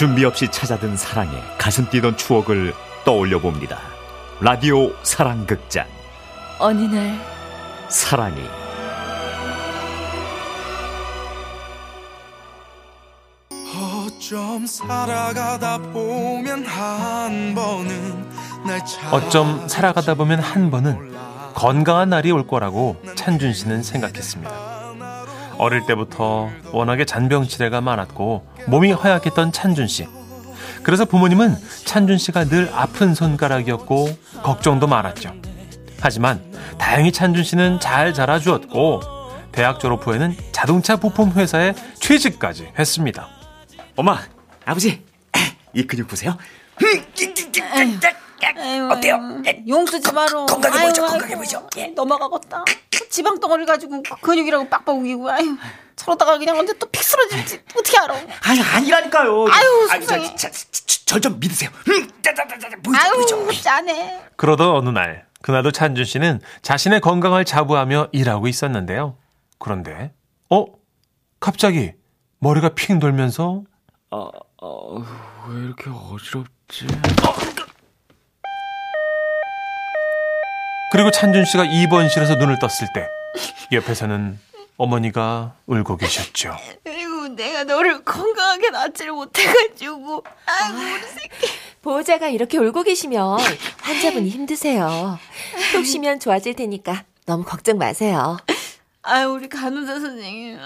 준비 없이 찾아든 사랑에 가슴 뛰던 추억을 떠올려봅니다. 라디오 사랑극장, 어느 날 사랑이. 어쩜 살아가다 보면 한 번은 건강한 날이 올 거라고 찬준 씨는 생각했습니다. 어릴 때부터 워낙에 잔병치레가 많았고 몸이 허약했던 찬준 씨. 그래서 부모님은 찬준 씨가 늘 아픈 손가락이었고 걱정도 많았죠. 하지만 다행히 찬준 씨는 잘 자라주었고 대학 졸업 후에는 자동차 부품 회사에 취직까지 했습니다. 엄마, 아버지, 이 근육 보세요. 아유, 어때요? 용 쓰지 마라. 건강해 보이죠? 예. 넘어가겠다. 지방 덩어리 가지고 근육이라고 빡빡 우기고, 아유, 저러다가 그냥 언제 또 픽 쓰러질지 어떻게 알아? 아니, 아니라니까요. 아유, 세상에. 절 좀 믿으세요. 보이죠? 짠해. 그러던 어느 날, 그날도 찬준 씨는 자신의 건강을 자부하며 일하고 있었는데요. 그런데, 갑자기 머리가 핑 돌면서, 왜 이렇게 어지럽지? 그리고 찬준 씨가 입원실에서 눈을 떴을 때 옆에서는 어머니가 울고 계셨죠. 그리고 내가 너를 건강하게 낳지를 못해가지고, 아이고 우리 새끼. 보호자가 이렇게 울고 계시면 환자분이 힘드세요. 푹 쉬면 좋아질 테니까 너무 걱정 마세요. 아유, 우리 간호사 선생님,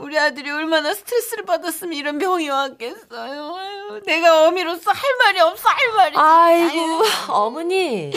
우리 아들이 얼마나 스트레스를 받았으면 이런 병이 왔겠어요. 아유, 내가 어미로서 할 말이 없어, 할 말이. 아이고, 어머니.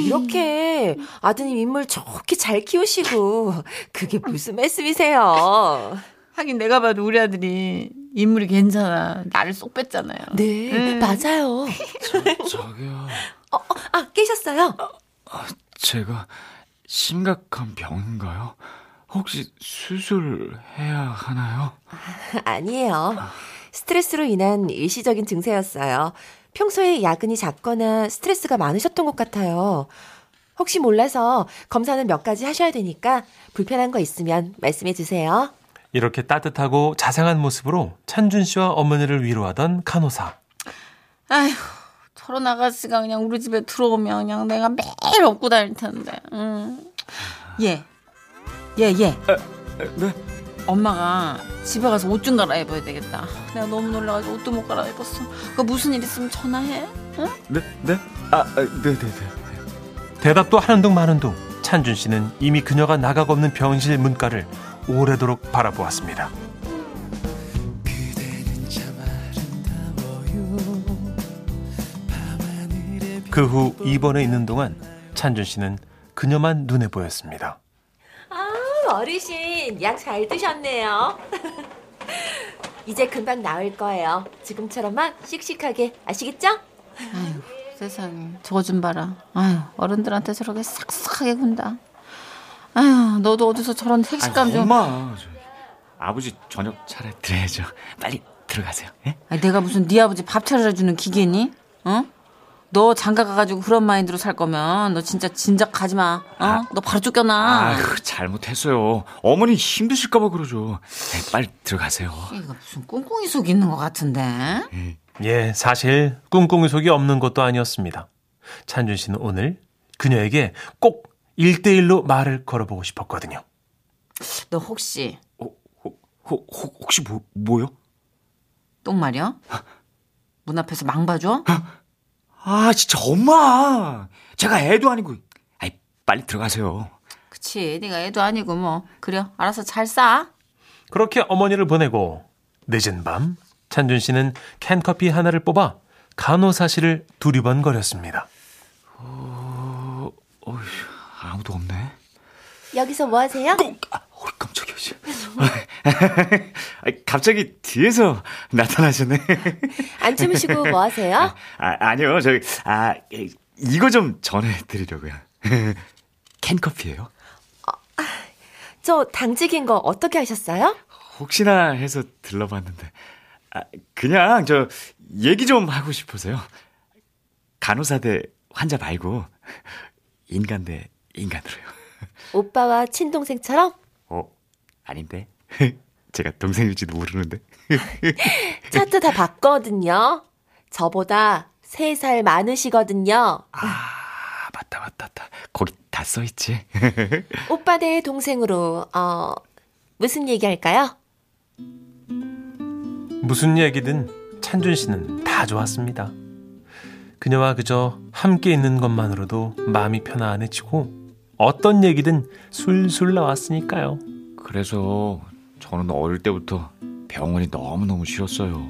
이렇게 아드님 인물 좋게 잘 키우시고 그게 무슨 말씀이세요? 하긴 내가 봐도 우리 아들이 인물이 괜찮아. 나를 쏙 뺐잖아요. 네, 맞아요. 저기요. 깨셨어요? 제가 심각한 병인가요? 혹시 수술해야 하나요? 아니에요. 스트레스로 인한 일시적인 증세였어요. 평소에 야근이 잦거나 스트레스가 많으셨던 것 같아요. 혹시 몰라서 검사는 몇 가지 하셔야 되니까 불편한 거 있으면 말씀해 주세요. 이렇게 따뜻하고 자상한 모습으로 찬준 씨와 어머니를 위로하던 간호사. 아휴, 저런 아가씨가 그냥 우리 집에 들어오면 그냥 내가 매일 업고 다닐 텐데. 네? 엄마가 집에 가서 옷 좀 갈아입어야 되겠다. 내가 너무 놀라가지고 옷도 못 갈아입었어. 그 무슨 일 있으면 전화해. 응? 네? 네. 대답도 하는 둥 마는 둥 찬준 씨는 이미 그녀가 나가고 없는 병실 문가를 오래도록 바라보았습니다. 그 후 입원에 있는 동안 찬준 씨는 그녀만 눈에 보였습니다. 어르신, 약 잘 드셨네요. 이제 금방 나을 거예요. 지금처럼만 씩씩하게, 아시겠죠? 아유, 세상에, 저거 좀 봐라. 아유, 어른들한테 저렇게 싹싹하게 군다. 아유, 너도 어디서 저런 색식감 좀. 엄마, 아버지 저녁 차려드려야죠. 빨리 들어가세요. 예? 아니, 내가 무슨 네 아버지 밥 차려주는 기계니? 어? 너 장가 가가지고 그런 마인드로 살 거면 너 진짜 진작 가지 마. 어? 너 바로 쫓겨나. 잘못했어요. 어머니 힘드실까 봐 그러죠. 네, 빨리 들어가세요. 이거 무슨 꿍꿍이 속이 있는 것 같은데. 예, 사실 꿍꿍이 속이 없는 것도 아니었습니다. 찬준 씨는 오늘 그녀에게 꼭 1대1로 말을 걸어보고 싶었거든요. 너 혹시. 혹시 뭐요? 똥말이요? 문 앞에서 망봐줘? 아, 진짜 엄마, 제가 애도 아니고. 아이, 빨리 들어가세요. 그치, 네가 애도 아니고 뭐. 그래, 알아서 잘 싸. 그렇게 어머니를 보내고 늦은 밤 찬준 씨는 캔커피 하나를 뽑아 간호사실을 두리번거렸습니다. 아무도 없네. 여기서 뭐 하세요? 깜짝이야. 갑자기 뒤에서 나타나셨네. 안 주무시고 뭐 하세요? 아니요, 이거 좀 전해드리려고요. 캔커피예요. 저 당직인 거 어떻게 하셨어요? 혹시나 해서 들러봤는데, 그냥 저 얘기 좀 하고 싶어서요. 간호사 대 환자 말고 인간 대 인간으로요. 오빠와 친동생처럼? 아닌데? 제가 동생일지도 모르는데. 차트 다 봤거든요. 저보다 3살 많으시거든요. 아, 맞다. 거기 다 써있지. 오빠 대 동생으로 무슨 얘기할까요? 무슨 얘기든 찬준 씨는 다 좋았습니다. 그녀와 그저 함께 있는 것만으로도 마음이 편안해지고 어떤 얘기든 술술 나왔으니까요. 그래서 저는 어릴 때부터 병원이 너무너무 싫었어요.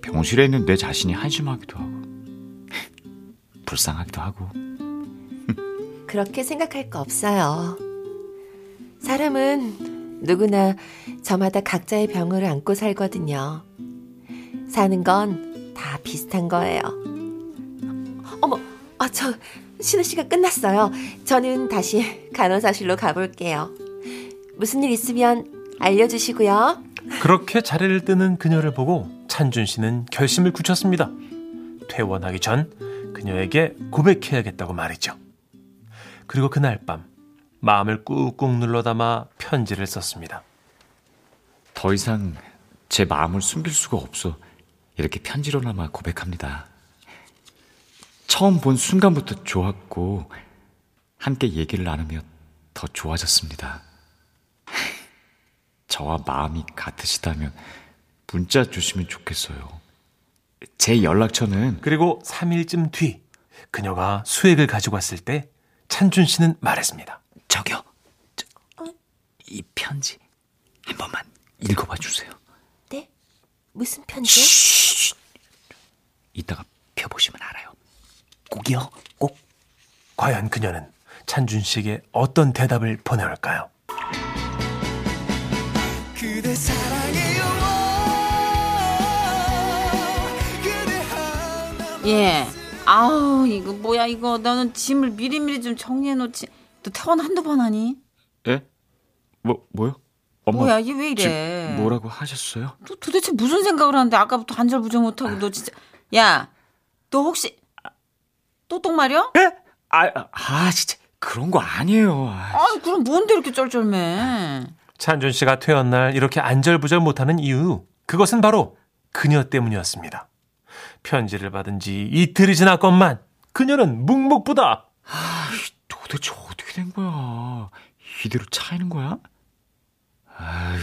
병실에 있는 내 자신이 한심하기도 하고 불쌍하기도 하고. 그렇게 생각할 거 없어요. 사람은 누구나 저마다 각자의 병을 안고 살거든요. 사는 건 다 비슷한 거예요. 어머, 저 신우 씨가 끝났어요. 저는 다시 간호사실로 가볼게요. 무슨 일 있으면 알려주시고요. 그렇게 자리를 뜨는 그녀를 보고 찬준 씨는 결심을 굳혔습니다. 퇴원하기 전 그녀에게 고백해야겠다고 말이죠. 그리고 그날 밤 마음을 꾹꾹 눌러 담아 편지를 썼습니다. 더 이상 제 마음을 숨길 수가 없어 이렇게 편지로나마 고백합니다. 처음 본 순간부터 좋았고 함께 얘기를 나누며 더 좋아졌습니다. 저와 마음이 같으시다면 문자 주시면 좋겠어요. 제 연락처는. 그리고 3일쯤 뒤 그녀가 수액을 가지고 왔을 때 찬준 씨는 말했습니다. 저기요, 이 편지 한 번만 읽어봐 주세요. 네? 무슨 편지요? 이따가 펴보시면 알아요. 꼭이요, 꼭. 과연 그녀는 찬준 씨에게 어떤 대답을 보내올까요? 그대 사랑해요. 예, 아우 이거 뭐야 이거. 나는 짐을 미리미리 좀 정리해놓지. 너 퇴원 한두 번 하니? 예? 뭐요? 엄마, 뭐야 이게 왜 이래? 뭐라고 하셨어요? 너 도대체 무슨 생각을 하는데 아까부터 안절부절 못하고. 너 진짜. 야, 너 혹시 똑똑 말이야? 예? 아 진짜 그런 거 아니에요. 아니 그럼 뭔데 이렇게 쩔쩔매? 찬준 씨가 퇴원 날 이렇게 안절부절 못하는 이유, 그것은 바로 그녀 때문이었습니다. 편지를 받은 지 이틀이 지났건만 그녀는 묵묵부답. 아, 도대체 어떻게 된 거야? 이대로 차이는 거야? 아유,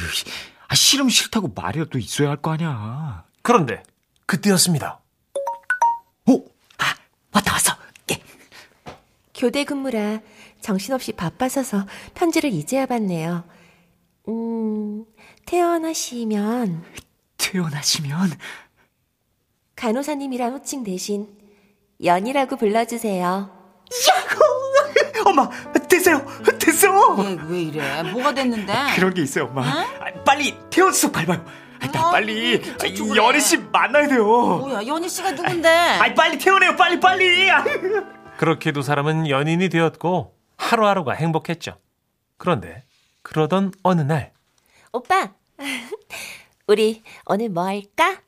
싫으면 싫다고 말이라도 있어야 할 거 아니야. 그런데 그때였습니다. 오, 왔어. 예. 교대 근무라 정신없이 바빠서서 편지를 이제야 봤네요. 퇴원하시면 간호사님이란 호칭 대신 연이라고 불러주세요. 야호! 엄마, 됐어요. 왜 이래? 뭐가 됐는데? 그런 게 있어요, 엄마. 응? 빨리 퇴원 수속 밟아요. 나 빨리 연희 씨 만나야 돼요. 뭐야, 연희 씨가 누군데? 빨리 퇴원해요, 빨리. 그렇게 두 사람은 연인이 되었고 하루하루가 행복했죠. 그런데 그러던 어느 날. 오빠, 우리 오늘 뭐 할까?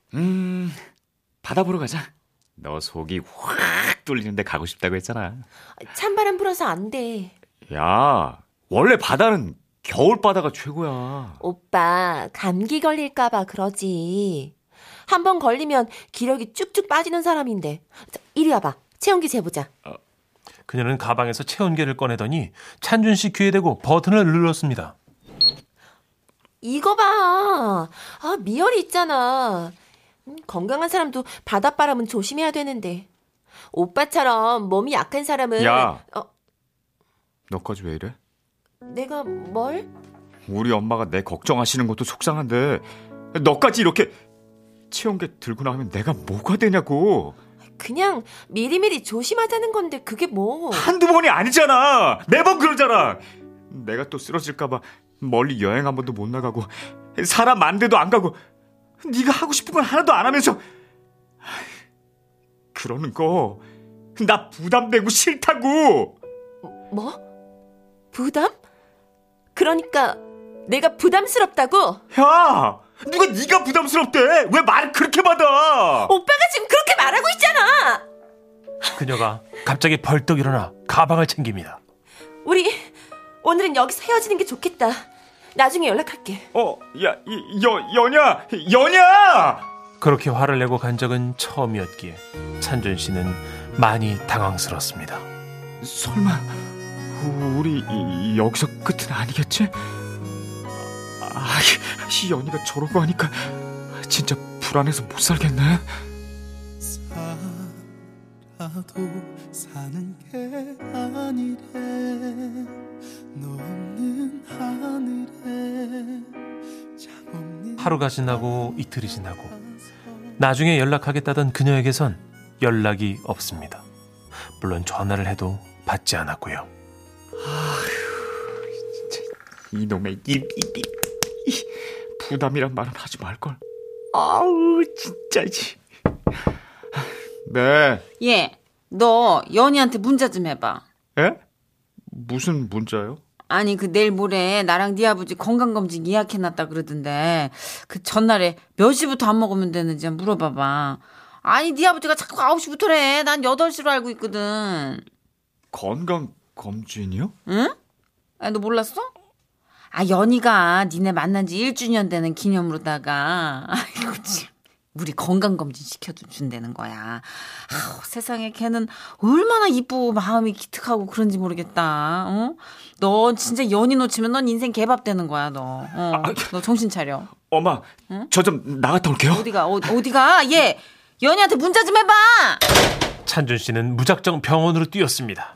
바다 보러 가자. 너 속이 확 뚫리는데 가고 싶다고 했잖아. 찬바람 불어서 안 돼. 야, 원래 바다는 겨울바다가 최고야. 오빠, 감기 걸릴까 봐 그러지. 한번 걸리면 기력이 쭉쭉 빠지는 사람인데. 이리 와봐. 체온계 재보자. 그녀는 가방에서 체온계를 꺼내더니 찬준 씨 귀에 대고 버튼을 눌렀습니다. 이거 봐. 미열이 있잖아. 건강한 사람도 바닷바람은 조심해야 되는데 오빠처럼 몸이 약한 사람은. 야, 너까지 왜 이래? 내가 뭘? 우리 엄마가 내 걱정하시는 것도 속상한데 너까지 이렇게 체온계 들고 나가면 내가 뭐가 되냐고. 그냥 미리미리 조심하자는 건데 그게 뭐. 한두 번이 아니잖아. 매번 그러잖아. 내가 또 쓰러질까 봐 멀리 여행 한 번도 못 나가고 사람 많은 데도 안 가고 네가 하고 싶은 건 하나도 안 하면서 그러는 거 나 부담되고 싫다고. 뭐? 부담? 그러니까 내가 부담스럽다고? 야, 누가 네가 부담스럽대. 왜 말을 그렇게 받아? 오빠가 지금 그렇게 말하고 있잖아. 그녀가 갑자기 벌떡 일어나 가방을 챙깁니다. 우리 오늘은 여기서 헤어지는 게 좋겠다. 나중에 연락할게. 야, 연야! 그렇게 화를 내고 간 적은 처음이었기에 찬준 씨는 많이 당황스럽습니다. 설마 우리 여기서 끝은 아니겠지? 연이가 저러고 하니까 진짜 불안해서 못 살겠네. 살아도 사는 게 아니래. 너 없는 하늘에. 하루가 지나고 이틀이 지나고 나중에 연락하겠다던 그녀에게선 연락이 없습니다. 물론 전화를 해도 받지 않았고요. 아휴, 진짜 이놈의 부담이란 말은 하지 말걸. 아우 진짜지. 네. 예, 너 연희한테 문자 좀 해봐. 예? 무슨 문자요? 아니 그 내일 모레 나랑 네 아버지 건강검진 예약해놨다 그러던데 그 전날에 몇 시부터 안 먹으면 되는지 물어봐봐. 아니 네 아버지가 자꾸 9시부터래. 난 8시로 알고 있거든. 건강검진이요? 응? 아, 너 몰랐어? 아 연희가 니네 만난 지 1주년 되는 기념으로다가 아이고 참 우리 건강검진 시켜준다는 거야. 아우, 세상에 걔는 얼마나 이쁘고 마음이 기특하고 그런지 모르겠다. 어? 너 진짜 연이 놓치면 넌 인생 개밥 되는 거야 너. 너 정신 차려. 엄마, 응? 저 좀 나갔다 올게요. 어디가? 예, 연이한테 문자 좀 해봐. 찬준 씨는 무작정 병원으로 뛰었습니다.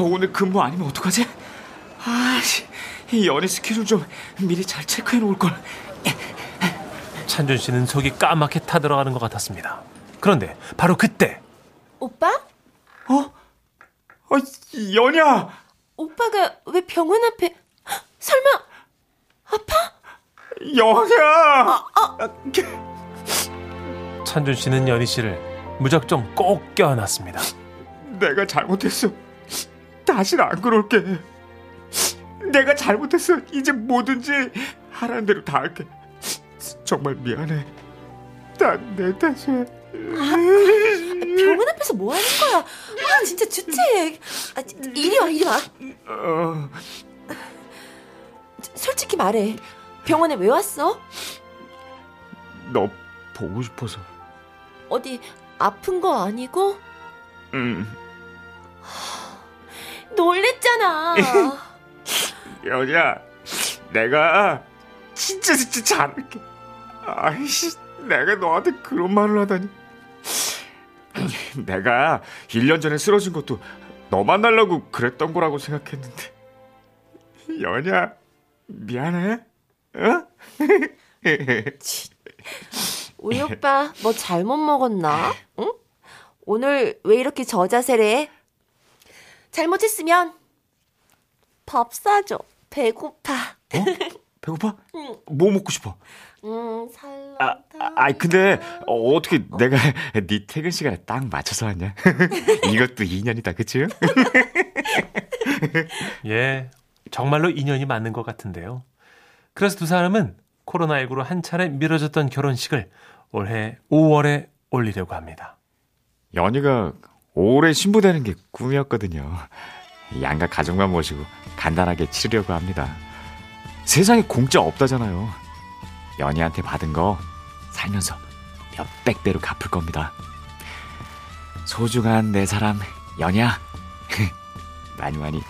오늘 근무 아니면 어떡하지? 연이 스케줄 좀 미리 잘 체크해 놓을 걸. 찬준 씨는 속이 까맣게 타들어가는 것 같았습니다. 그런데 바로 그때. 오빠? 연야! 오빠가 왜 병원 앞에? 설마 아파? 연야! 찬준 씨는 연희 씨를 무작정 꼭 껴안았습니다. 내가 잘못했어. 다시는 안 그럴게. 내가 잘못했어. 이제 뭐든지 하라는 대로 다 할게. 정말 미안해. 난 내 탓이야. 병원 앞에서 뭐 하는 거야? 진짜 주책. 이리 와. 솔직히 말해. 병원에 왜 왔어? 너 보고 싶어서. 어디 아픈 거 아니고? 응. 놀랬잖아. 여자, 내가 진짜 잘할게. 아이씨, 내가 너한테 그런 말을 하다니. 내가 1년 전에 쓰러진 것도 너 만나려고 그랬던 거라고 생각했는데. 연야, 미안해. 어? 우리 오빠 뭐 잘못 먹었나? 응? 오늘 왜 이렇게 저 자세래? 잘못했으면 밥 사줘. 배고파. 배고파? 응. 뭐 먹고 싶어? 살라탕. 근데 어떻게 내가 네 퇴근 시간에 딱 맞춰서 왔냐? 이것도 인연이다, 그치? 예, 정말로 인연이 맞는 것 같은데요. 그래서 두 사람은 코로나19로 한 차례 미뤄졌던 결혼식을 올해 5월에 올리려고 합니다. 연희가 올해 신부되는 게 꿈이었거든요. 양가 가족만 모시고 간단하게 치르려고 합니다. 세상에 공짜 없다잖아요. 연희한테 받은 거 살면서 몇백 배로 갚을 겁니다. 소중한 내 사람 연희야, 많이 많이